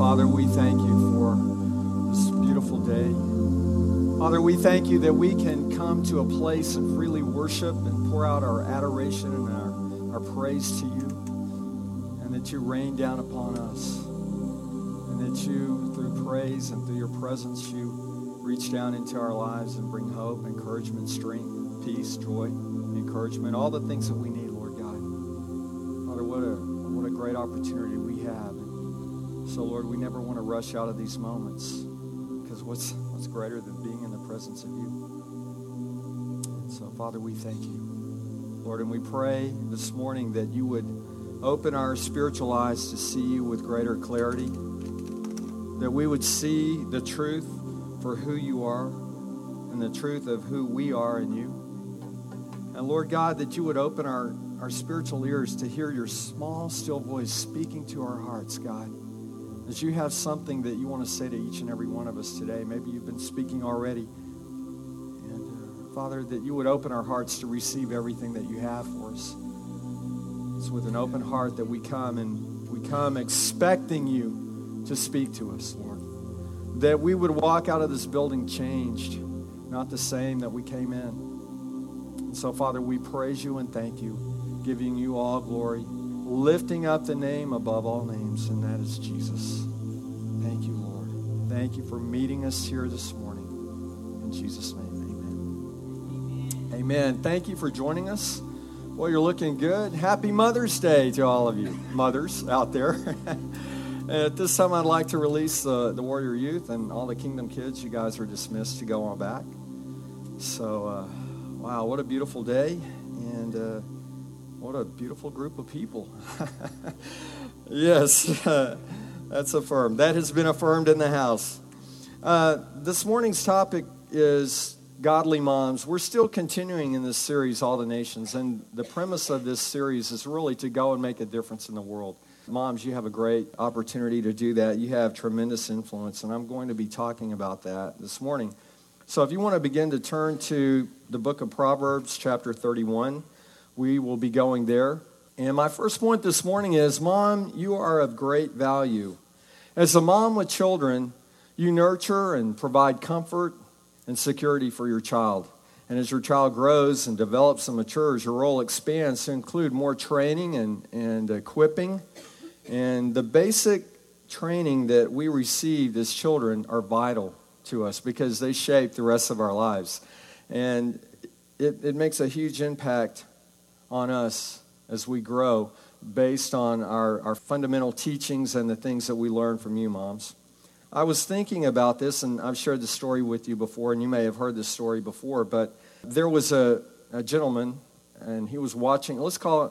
Father, we thank you for this beautiful day. Father, we thank you that we can come to a place and freely worship and pour out our adoration and our praise to you, and that you rain down upon us, and that you, through praise and through your presence, you reach down into our lives and bring hope, encouragement, strength, peace, joy, encouragement, all the things that we need, Lord God. Father, what a great opportunity we have. So, Lord, we never want to rush out of these moments, because what's greater than being in the presence of you? And so, Father, we thank you, Lord, and we pray this morning that you would open our spiritual eyes to see you with greater clarity, that we would see the truth for who you are and the truth of who we are in you. And, Lord God, that you would open our spiritual ears to hear your small, still voice speaking to our hearts, God. As you have something that you want to say to each and every one of us today, maybe you've been speaking already. And Father, that you would open our hearts to receive everything that you have for us. It's with an open heart that we come, and we come expecting you to speak to us, Lord. That we would walk out of this building changed, not the same that we came in. And so, Father, we praise you and thank you, giving you all glory, lifting up the name above all names, and that is Jesus. Thank you, Lord. Thank you for meeting us here this morning. In Jesus' name, amen. Amen. Amen. Thank you for joining us. Well, you're looking good. Happy Mother's Day to all of you mothers out there. At this time, I'd like to release the Warrior Youth and all the Kingdom Kids. You guys are dismissed to go on back. So, wow, what a beautiful day. And what a beautiful group of people. Yes, that's affirmed. That has been affirmed in the house. This morning's topic is godly moms. We're still continuing in this series, All the Nations, and the premise of this series is really to go and make a difference in the world. Moms, you have a great opportunity to do that. You have tremendous influence, and I'm going to be talking about that this morning. So if you want to begin to turn to the book of Proverbs, chapter 31, we will be going there. And my first point this morning is, Mom, you are of great value. As a mom with children, you nurture and provide comfort and security for your child. And as your child grows and develops and matures, your role expands to include more training and equipping. And the basic training that we received as children are vital to us because they shape the rest of our lives. And it makes a huge impact on us as we grow based on our fundamental teachings and the things that we learn from you, moms. I was thinking about this, and I've shared this story with you before, and you may have heard this story before, but there was a gentleman, and he was watching, let's call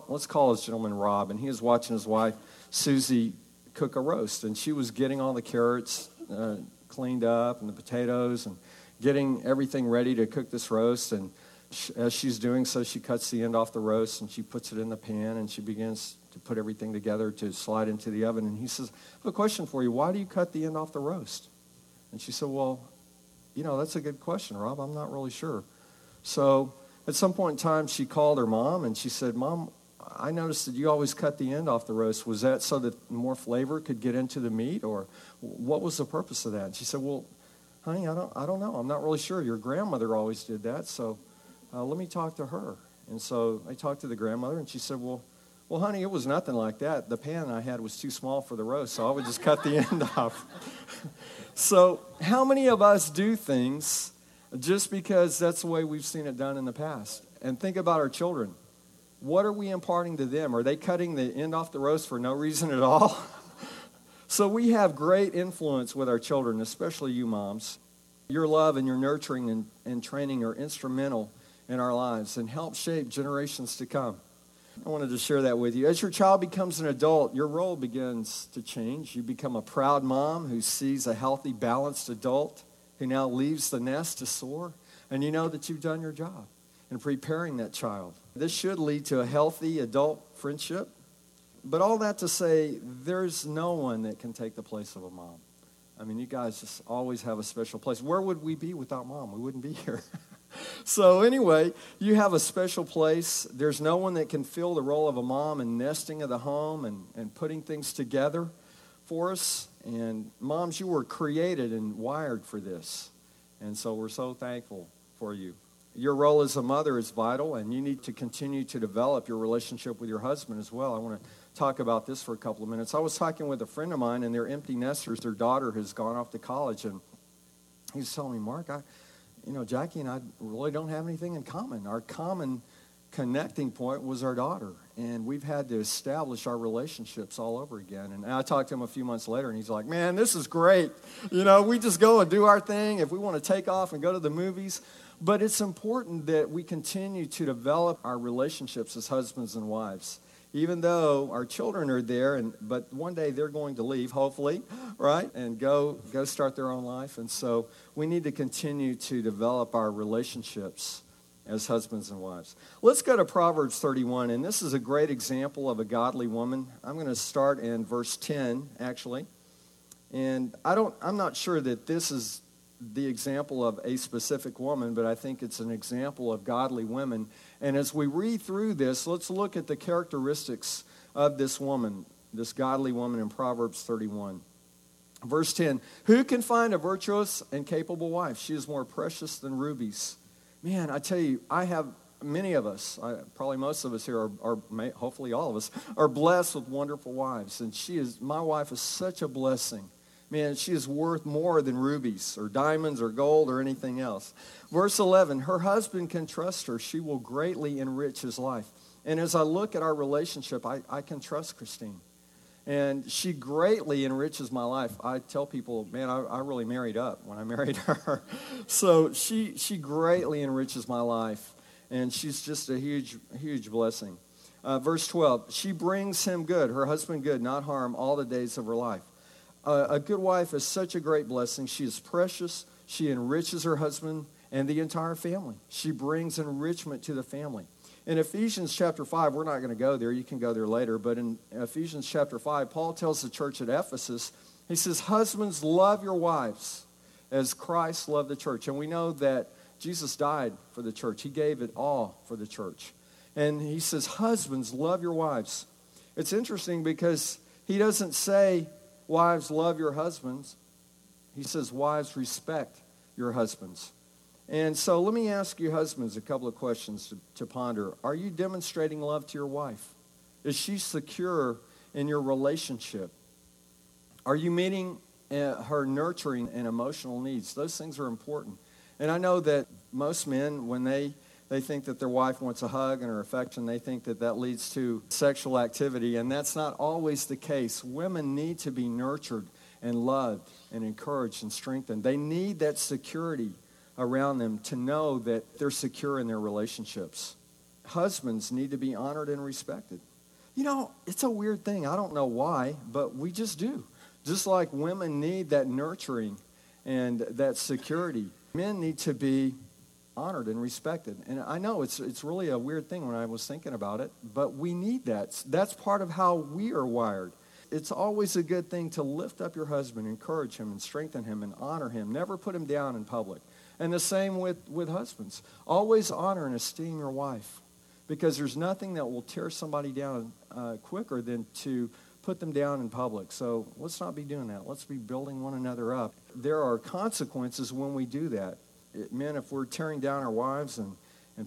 this gentleman Rob, and he was watching his wife, Susie, cook a roast, and she was getting all the carrots cleaned up, and the potatoes, and getting everything ready to cook this roast, and as she's doing so, she cuts the end off the roast, and she puts it in the pan, and she begins to put everything together to slide into the oven. And he says, I have a question for you. Why do you cut the end off the roast? And she said, well, that's a good question, Rob. I'm not really sure. So at some point in time, she called her mom, and she said, Mom, I noticed that you always cut the end off the roast. Was that so that more flavor could get into the meat, or what was the purpose of that? And she said, well, honey, I don't know. I'm not really sure. Your grandmother always did that, so let me talk to her. And so I talked to the grandmother, and she said, well, honey, it was nothing like that. The pan I had was too small for the roast, so I would just cut the end off. So how many of us do things just because that's the way we've seen it done in the past? And think about our children. What are we imparting to them? Are they cutting the end off the roast for no reason at all? So we have great influence with our children, especially you moms. Your love and your nurturing and training are instrumental in our lives and help shape generations to come. I wanted to share that with you. As your child becomes an adult, your role begins to change. You become a proud mom who sees a healthy, balanced adult who now leaves the nest to soar, and you know that you've done your job in preparing that child. This should lead to a healthy adult friendship, but all that to say, there's no one that can take the place of a mom. I mean, you guys just always have a special place. Where would we be without Mom? We wouldn't be here. So anyway, you have a special place. There's no one that can fill the role of a mom in nesting of the home and putting things together for us. And moms, you were created and wired for this. And so we're so thankful for you. Your role as a mother is vital, and you need to continue to develop your relationship with your husband as well. I want to talk about this for a couple of minutes. I was talking with a friend of mine, and they're empty nesters. Their daughter has gone off to college, and he's telling me, Mark, Jackie and I really don't have anything in common. Our common connecting point was our daughter, and we've had to establish our relationships all over again. And I talked to him a few months later, and he's like, man, this is great. We just go and do our thing if we want to take off and go to the movies. But it's important that we continue to develop our relationships as husbands and wives. Even though our children are there, but one day they're going to leave, hopefully, right, and go start their own life. And so we need to continue to develop our relationships as husbands and wives. Let's go to Proverbs 31, and this is a great example of a godly woman. I'm going to start in verse 10, actually. And I'm not sure that this is the example of a specific woman, but I think it's an example of godly women. And as we read through this, let's look at the characteristics of this woman, this godly woman in Proverbs 31. Verse 10, who can find a virtuous and capable wife? She is more precious than rubies. Man, I tell you, probably most of us here, hopefully all of us, are blessed with wonderful wives. And my wife is such a blessing. Man, she is worth more than rubies or diamonds or gold or anything else. Verse 11, her husband can trust her. She will greatly enrich his life. And as I look at our relationship, I can trust Christine. And she greatly enriches my life. I tell people, man, I really married up when I married her. So she greatly enriches my life. And she's just a huge, huge blessing. Verse 12, she brings him good, her husband good, not harm, all the days of her life. A good wife is such a great blessing. She is precious. She enriches her husband and the entire family. She brings enrichment to the family. In Ephesians chapter 5, we're not going to go there. You can go there later. But in Ephesians chapter 5, Paul tells the church at Ephesus, he says, husbands, love your wives as Christ loved the church. And we know that Jesus died for the church. He gave it all for the church. And he says, husbands, love your wives. It's interesting because he doesn't say, wives, love your husbands. He says, wives, respect your husbands. And so let me ask you husbands a couple of questions to ponder. Are you demonstrating love to your wife? Is she secure in your relationship? Are you meeting her nurturing and emotional needs? Those things are important. And I know that most men, when they think that their wife wants a hug and her affection, they think that that leads to sexual activity, and that's not always the case. Women need to be nurtured and loved and encouraged and strengthened. They need that security around them to know that they're secure in their relationships. Husbands need to be honored and respected. It's a weird thing. I don't know why, but we just do. Just like women need that nurturing and that security, men need to be honored and respected. And I know it's really a weird thing when I was thinking about it, but we need that. That's part of how we are wired. It's always a good thing to lift up your husband, encourage him and strengthen him and honor him. Never put him down in public. And the same with husbands. Always honor and esteem your wife, because there's nothing that will tear somebody down quicker than to put them down in public. So let's not be doing that. Let's be building one another up. There are consequences when we do that. Men, if we're tearing down our wives and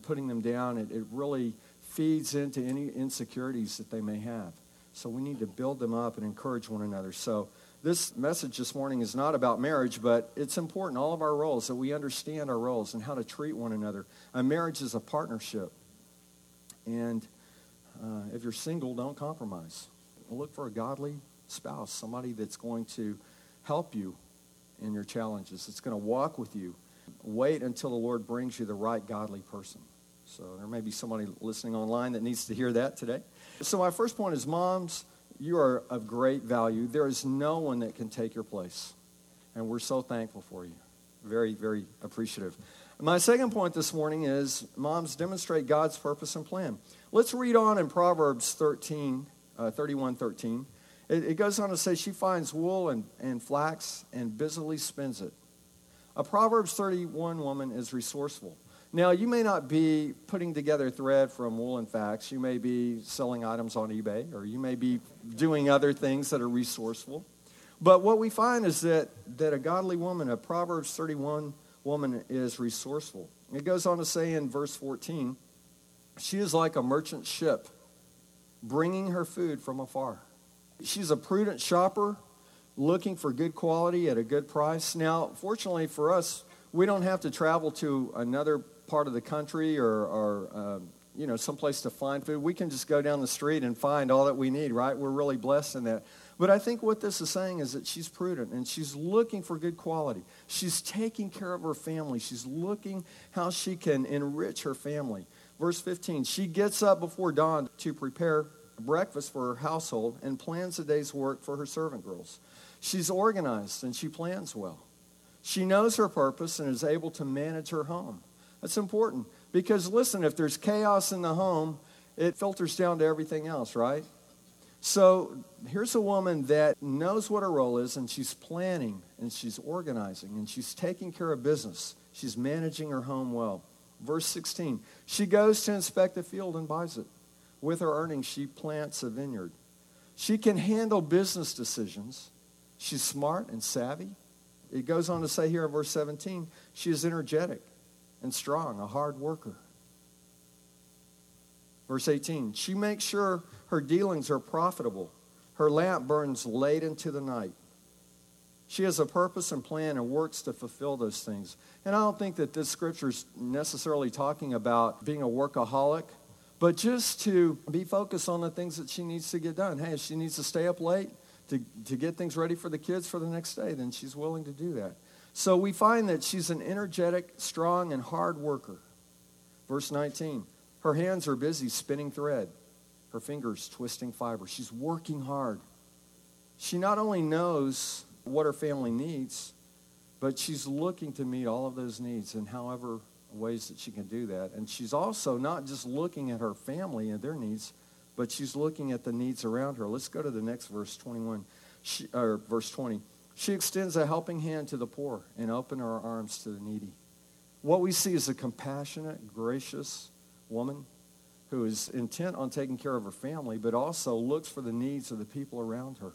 putting them down, it really feeds into any insecurities that they may have. So we need to build them up and encourage one another. So this message this morning is not about marriage, but it's important, all of our roles, that we understand our roles and how to treat one another. A marriage is a partnership. And if you're single, don't compromise. Look for a godly spouse, somebody that's going to help you in your challenges. It's going to walk with you. Wait until the Lord brings you the right godly person. So there may be somebody listening online that needs to hear that today. So my first point is, moms, you are of great value. There is no one that can take your place. And we're so thankful for you. Very, very appreciative. My second point this morning is, moms, demonstrate God's purpose and plan. Let's read on in Proverbs 31:13. It goes on to say, she finds wool and flax and busily spins it. A Proverbs 31 woman is resourceful. Now, you may not be putting together thread from wool and flax. You may be selling items on eBay, or you may be doing other things that are resourceful. But what we find is that a godly woman, a Proverbs 31 woman, is resourceful. It goes on to say in verse 14, she is like a merchant ship bringing her food from afar. She's a prudent shopper looking for good quality at a good price. Now, fortunately for us, we don't have to travel to another part of the country or someplace to find food. We can just go down the street and find all that we need, right? We're really blessed in that. But I think what this is saying is that she's prudent and she's looking for good quality. She's taking care of her family. She's looking how she can enrich her family. Verse 15, she gets up before dawn to prepare breakfast for her household and plans the day's work for her servant girls. She's organized and she plans well. She knows her purpose and is able to manage her home. That's important because, listen, if there's chaos in the home, it filters down to everything else, right? So here's a woman that knows what her role is, and she's planning, and she's organizing, and she's taking care of business. She's managing her home well. Verse 16, she goes to inspect the field and buys it. With her earnings, she plants a vineyard. She can handle business decisions. She's smart and savvy. It goes on to say here in verse 17, she is energetic and strong, a hard worker. Verse 18, she makes sure her dealings are profitable. Her lamp burns late into the night. She has a purpose and plan and works to fulfill those things. And I don't think that this scripture is necessarily talking about being a workaholic, but just to be focused on the things that she needs to get done. Hey, if she needs to stay up late to get things ready for the kids for the next day, then she's willing to do that. So we find that she's an energetic, strong, and hard worker. Verse 19, her hands are busy spinning thread, her fingers twisting fiber. She's working hard. She not only knows what her family needs, but she's looking to meet all of those needs in however ways that she can do that. And she's also not just looking at her family and their needs, but she's looking at the needs around her. Let's go to the next verse, 21, or verse 20. She extends a helping hand to the poor and opens her arms to the needy. What we see is a compassionate, gracious woman who is intent on taking care of her family, but also looks for the needs of the people around her.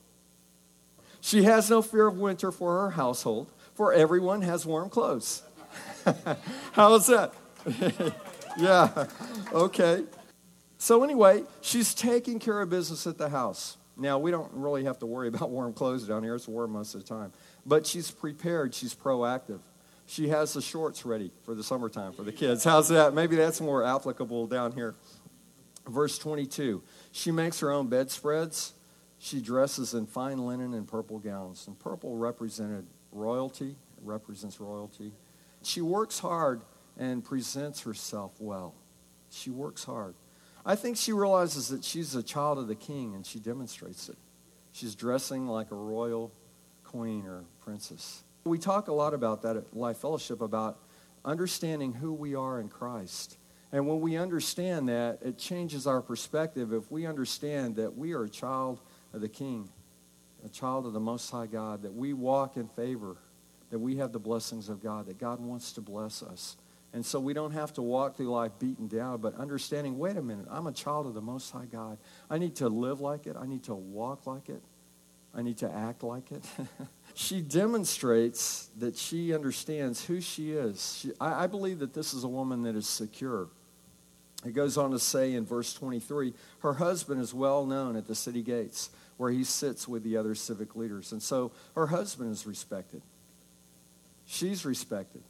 She has no fear of winter for her household, for everyone has warm clothes. How is that? Yeah, okay. So anyway, she's taking care of business at the house. Now, we don't really have to worry about warm clothes down here. It's warm most of the time. But she's prepared. She's proactive. She has the shorts ready for the summertime for the kids. How's that? Maybe that's more applicable down here. Verse 22, she makes her own bedspreads. She dresses in fine linen and purple gowns. And purple represented royalty. It represents royalty. She works hard and presents herself well. She works hard. I think she realizes that she's a child of the king, and she demonstrates it. She's dressing like a royal queen or princess. We talk a lot about that at Life Fellowship, about understanding who we are in Christ. And when we understand that, it changes our perspective if we understand that we are a child of the King, a child of the Most High God, that we walk in favor, that we have the blessings of God, that God wants to bless us. And so we don't have to walk through life beaten down, but understanding, wait a minute, I'm a child of the Most High God. I need to live like it. I need to walk like it. I need to act like it. She demonstrates that she understands who she is. I believe that this is a woman that is secure. It goes on to say in verse 23, her husband is well known at the city gates where he sits with the other civic leaders. And so her husband is respected. She's respected.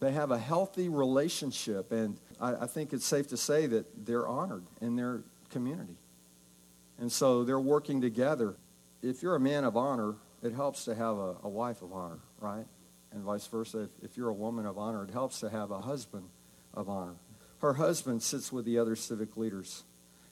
They have a healthy relationship, and I think it's safe to say that they're honored in their community. And so they're working together. If you're a man of honor, it helps to have a wife of honor, right? And vice versa. If you're a woman of honor, it helps to have a husband of honor. Her husband sits with the other civic leaders.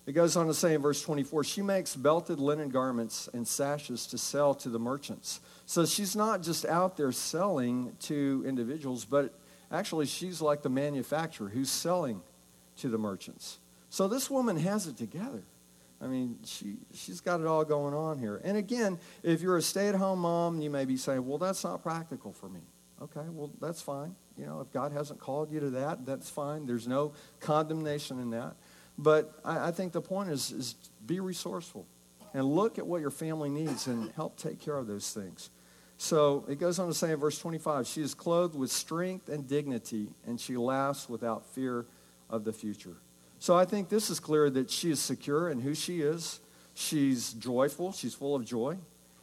It goes on to say in verse 24, she makes belted linen garments and sashes to sell to the merchants. So she's not just out there selling to individuals, but actually she's like the manufacturer who's selling to the merchants. So this woman has it together. I mean, she's got it all going on here. And again, if you're a stay-at-home mom, you may be saying, well, that's not practical for me. Okay, well, that's fine. You know, if God hasn't called you to that, that's fine. There's no condemnation in that. But I think the point is be resourceful. and look at what your family needs and help take care of those things. So it goes on to say in verse 25, she is clothed with strength and dignity, and she laughs without fear of the future. So I think this is clear that she is secure in who she is. She's joyful. She's full of joy,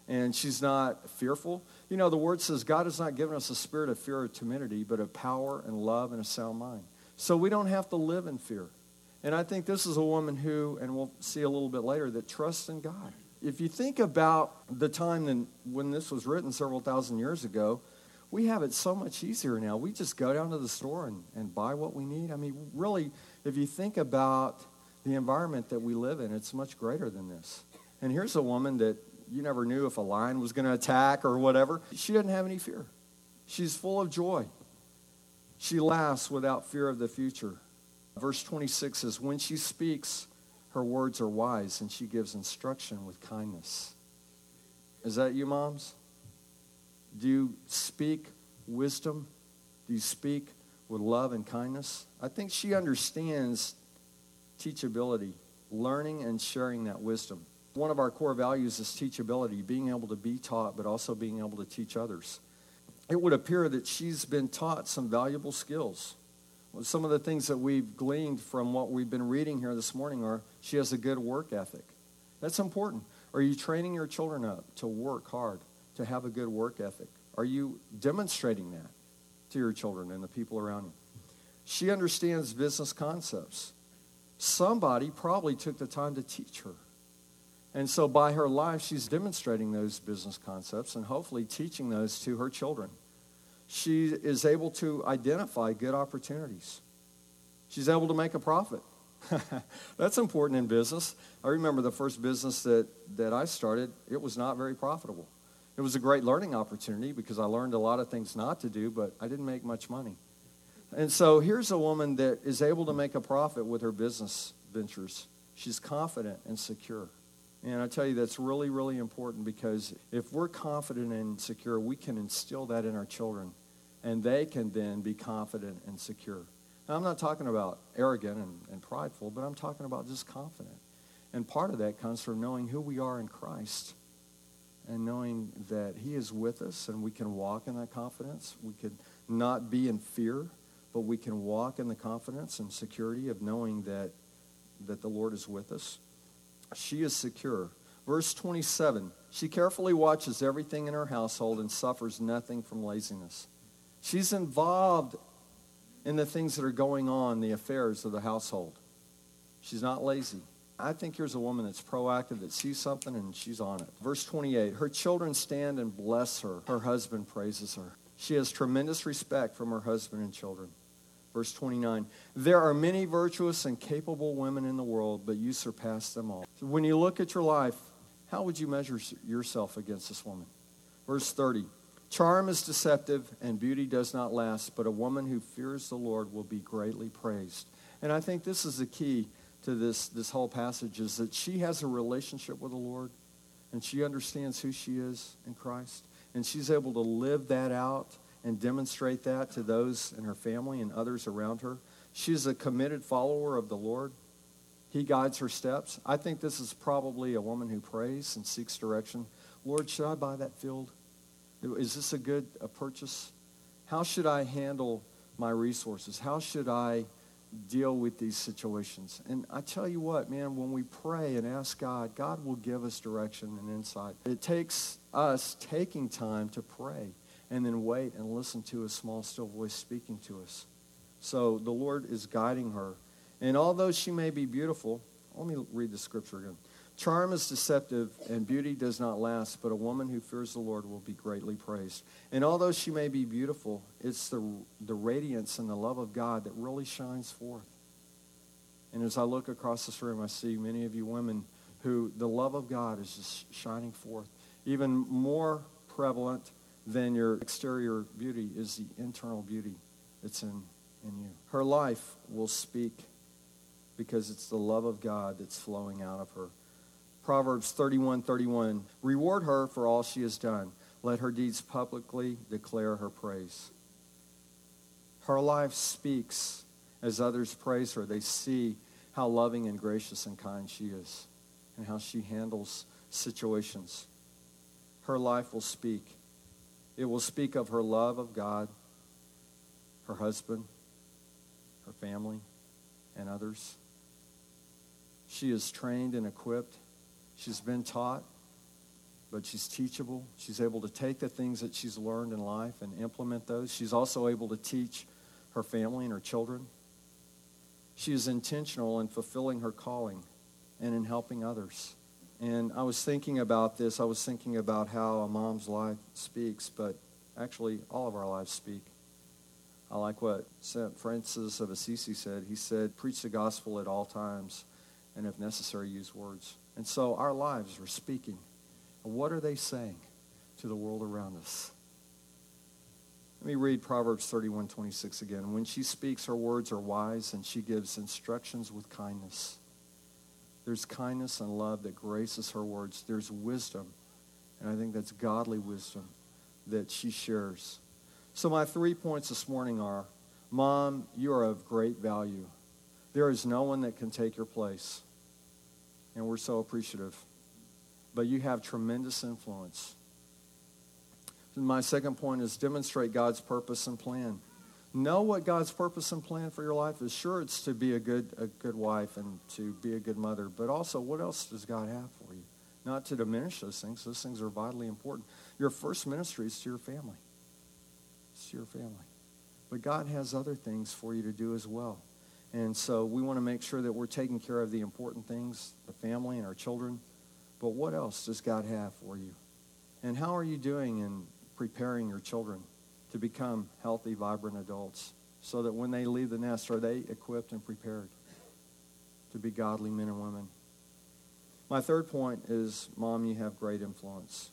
and she's not fearful. You know, the word says God has not given us a spirit of fear or timidity, but of power and love and a sound mind. So we don't have to live in fear. And I think this is a woman who, and we'll see a little bit later, that trusts in God. If you think about the time when this was written several thousand years ago, we have it so much easier now. We just go down to the store and buy what we need. I mean, really, if you think about the environment that we live in, it's much greater than this. And here's a woman that you never knew if a lion was going to attack or whatever. She doesn't have any fear. She's full of joy. She laughs without fear of the future. Verse 26 says, when she speaks, her words are wise, and she gives instruction with kindness. Is that you, moms? Do you speak wisdom? Do you speak with love and kindness? I think she understands teachability, learning and sharing that wisdom. One of our core values is teachability, being able to be taught, but also being able to teach others. It would appear that she's been taught some valuable skills. Some of the things that we've gleaned from what we've been reading here this morning are she has a good work ethic. That's important. Are you training your children up to work hard, to have a good work ethic? Are you demonstrating that to your children and the people around you? She understands business concepts. Somebody probably took the time to teach her. And so by her life, she's demonstrating those business concepts and hopefully teaching those to her children. She is able to identify good opportunities. She's able to make a profit. That's important in business. I remember the first business that I started, it was not very profitable. It was a great learning opportunity because I learned a lot of things not to do, but I didn't make much money. And so here's a woman that is able to make a profit with her business ventures. She's confident and secure. And I tell you, that's really, really important, because if we're confident and secure, we can instill that in our children, and they can then be confident and secure. Now, I'm not talking about arrogant and prideful, but I'm talking about just confident. And part of that comes from knowing who we are in Christ and knowing that he is with us, and we can walk in that confidence. We can not be in fear, but we can walk in the confidence and security of knowing that the Lord is with us. She is secure. Verse 27, she carefully watches everything in her household and suffers nothing from laziness. She's involved in the things that are going on, the affairs of the household. She's not lazy. I think here's a woman that's proactive, that sees something and she's on it. Verse 28, her children stand and bless her. Her husband praises her. She has tremendous respect from her husband and children. Verse 29, there are many virtuous and capable women in the world, but you surpass them all. So when you look at your life, how would you measure yourself against this woman? Verse 30, charm is deceptive and beauty does not last, but a woman who fears the Lord will be greatly praised. And I think this is the key to this whole passage, is that she has a relationship with the Lord, and she understands who she is in Christ, and she's able to live that out and demonstrate that to those in her family and others around her. She's a committed follower of the Lord. He guides her steps. I think this is probably a woman who prays and seeks direction. Lord, should I buy that field? Is this a good purchase? How should I handle my resources? How should I deal with these situations? And I tell you what, man, when we pray and ask God, God will give us direction and insight. It takes us taking time to pray, and then wait and listen to a small, still voice speaking to us. So the Lord is guiding her. And although she may be beautiful, let me read the scripture again. Charm is deceptive, and beauty does not last, but a woman who fears the Lord will be greatly praised. And although she may be beautiful, it's the radiance and the love of God that really shines forth. And as I look across this room, I see many of you women who the love of God is just shining forth. Even more prevalent then your exterior beauty is the internal beauty that's in you. Her life will speak because it's the love of God that's flowing out of her. Proverbs 31:31, reward her for all she has done. Let her deeds publicly declare her praise. Her life speaks as others praise her. They see how loving and gracious and kind she is. and how she handles situations. Her life will speak. It will speak of her love of God, her husband, her family, and others. She is trained and equipped. She's been taught, but she's teachable. She's able to take the things that she's learned in life and implement those. She's also able to teach her family and her children. She is intentional in fulfilling her calling and in helping others. And I was thinking about this. I was thinking about how a mom's life speaks, but actually all of our lives speak. I like what St. Francis of Assisi said. He said, preach the gospel at all times, and if necessary, use words. And so our lives are speaking. What are they saying to the world around us? Let me read Proverbs 31:26 again. When she speaks, her words are wise, and she gives instructions with kindness. There's kindness and love that graces her words. There's wisdom, and I think that's godly wisdom that she shares. So my 3 points this morning are, Mom, you are of great value. There is no one that can take your place, and we're so appreciative. But you have tremendous influence. And my second point is demonstrate God's purpose and plan. Know what God's purpose and plan for your life is. Sure, it's to be a good wife and to be a good mother, but also what else does God have for you? Not to diminish those things. Those things are vitally important. Your first ministry is to your family. It's to your family. But God has other things for you to do as well. And so we want to make sure that we're taking care of the important things, the family and our children. But what else does God have for you? And how are you doing in preparing your children to become healthy, vibrant adults so that when they leave the nest, are they equipped and prepared to be godly men and women? My third point is, Mom, you have great influence.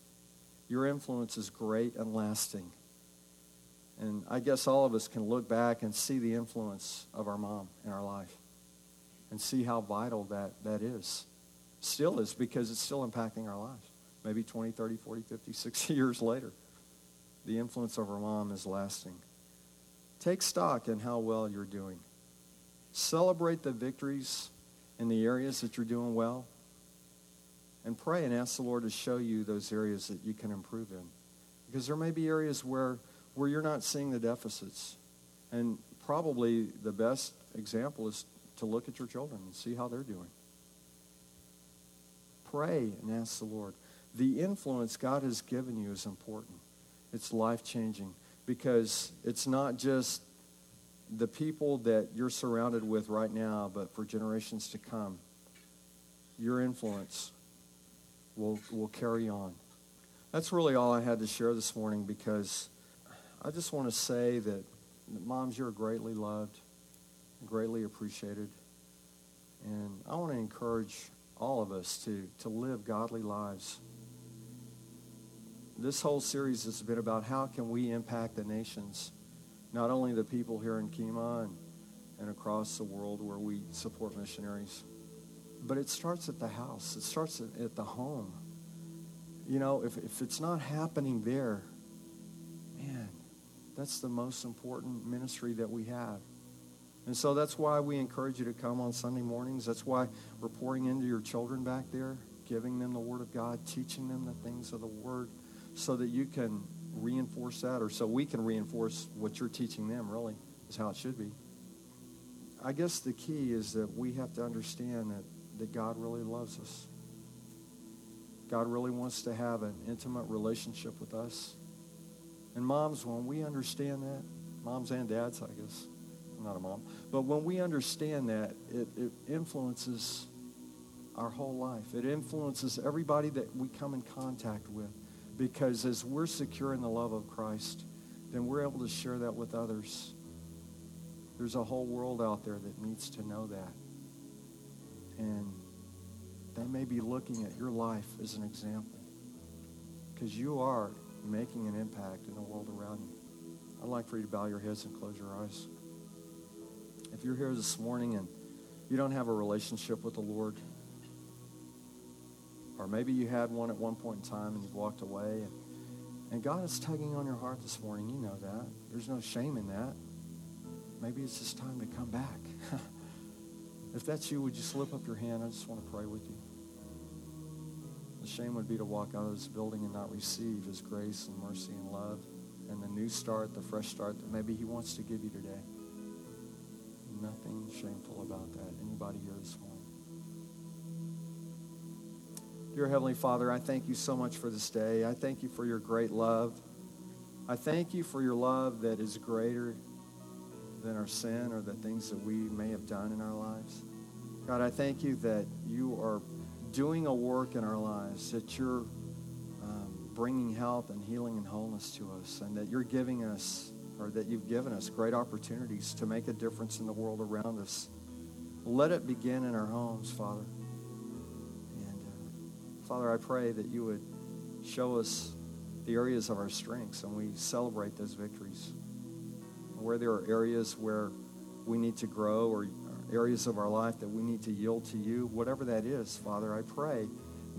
Your influence is great and lasting. And I guess all of us can look back and see the influence of our mom in our life and see how vital that is. Still is, because it's still impacting our lives. Maybe 20, 30, 40, 50, 60 years later, the influence of our mom is lasting. Take stock in how well you're doing. Celebrate the victories in the areas that you're doing well, and pray and ask the Lord to show you those areas that you can improve in, because there may be areas where you're not seeing the deficits. And probably the best example is to look at your children and see how they're doing. Pray and ask the Lord. The influence God has given you is important. It's life-changing, because it's not just the people that you're surrounded with right now, but for generations to come. Your influence will carry on. That's really all I had to share this morning, because I just want to say that, Moms, you're greatly loved, greatly appreciated. And I want to encourage all of us to live godly lives. This whole series has been about how can we impact the nations, not only the people here in Kemah and across the world where we support missionaries, but it starts at the house. It starts at the home. You know, if it's not happening there, man, that's the most important ministry that we have. And so that's why we encourage you to come on Sunday mornings. That's why we're pouring into your children back there, giving them the Word of God, teaching them the things of the Word, so that you can reinforce that, or so we can reinforce what you're teaching them, really, is how it should be. I guess the key is that we have to understand that God really loves us. God really wants to have an intimate relationship with us. And moms, when we understand that, moms and dads, I guess, I'm not a mom, but when we understand that, it influences our whole life. It influences everybody that we come in contact with, because as we're secure in the love of Christ, then we're able to share that with others. There's a whole world out there that needs to know that. And they may be looking at your life as an example, because you are making an impact in the world around you. I'd like for you to bow your heads and close your eyes. If you're here this morning and you don't have a relationship with the Lord, or maybe you had one at one point in time and you've walked away, and God is tugging on your heart this morning, you know that. There's no shame in that. Maybe it's just time to come back. If that's you, would you slip up your hand? I just want to pray with you. The shame would be to walk out of this building and not receive his grace and mercy and love and the new start, the fresh start that maybe he wants to give you today. Nothing shameful about that. Anybody here this morning? Dear Heavenly Father, I thank you so much for this day. I thank you for your great love. I thank you for your love that is greater than our sin or the things that we may have done in our lives. God, I thank you that you are doing a work in our lives, that you're bringing health and healing and wholeness to us, and that you're giving us, or that you've given us, great opportunities to make a difference in the world around us. Let it begin in our homes, Father. And Father, I pray that you would show us the areas of our strengths, and we celebrate those victories. Where there are areas where we need to grow, or areas of our life that we need to yield to you, whatever that is, Father, I pray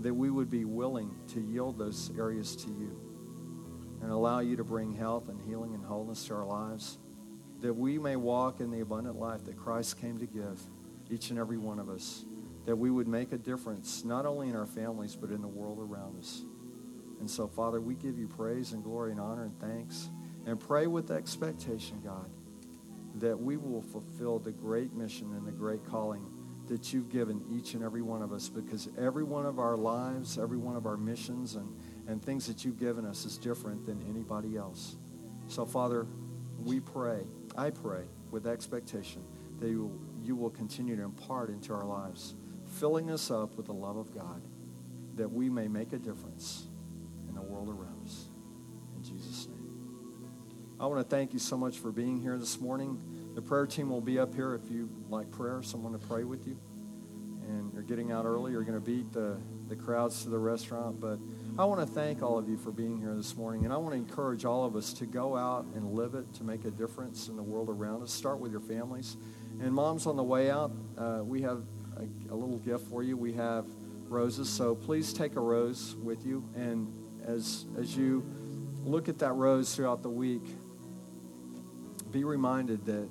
that we would be willing to yield those areas to you and allow you to bring health and healing and wholeness to our lives, that we may walk in the abundant life that Christ came to give each and every one of us, that we would make a difference not only in our families but in the world around us. And so, Father, we give you praise and glory and honor and thanks, and pray with expectation, God, that we will fulfill the great mission and the great calling that you've given each and every one of us, because every one of our lives, every one of our missions and things that you've given us is different than anybody else. So, Father, I pray with expectation that you will continue to impart into our lives, filling us up with the love of God, that we may make a difference in the world around us. In Jesus' name. I want to thank you so much for being here this morning. The prayer team will be up here if you like prayer, someone to pray with you. And you're getting out early. You're going to beat the crowds to the restaurant. But I want to thank all of you for being here this morning. And I want to encourage all of us to go out and live it, to make a difference in the world around us. Start with your families. And moms, on the way out, we have a little gift for you. We have roses. So please take a rose with you. And as you look at that rose throughout the week, be reminded that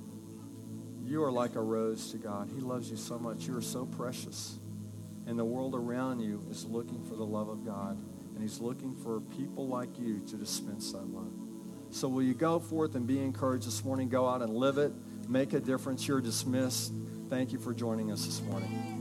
you are like a rose to God. He loves you so much. You are so precious. And the world around you is looking for the love of God. And he's looking for people like you to dispense that love. So will you go forth and be encouraged this morning? Go out and live it. Make a difference. You're dismissed. Thank you for joining us this morning.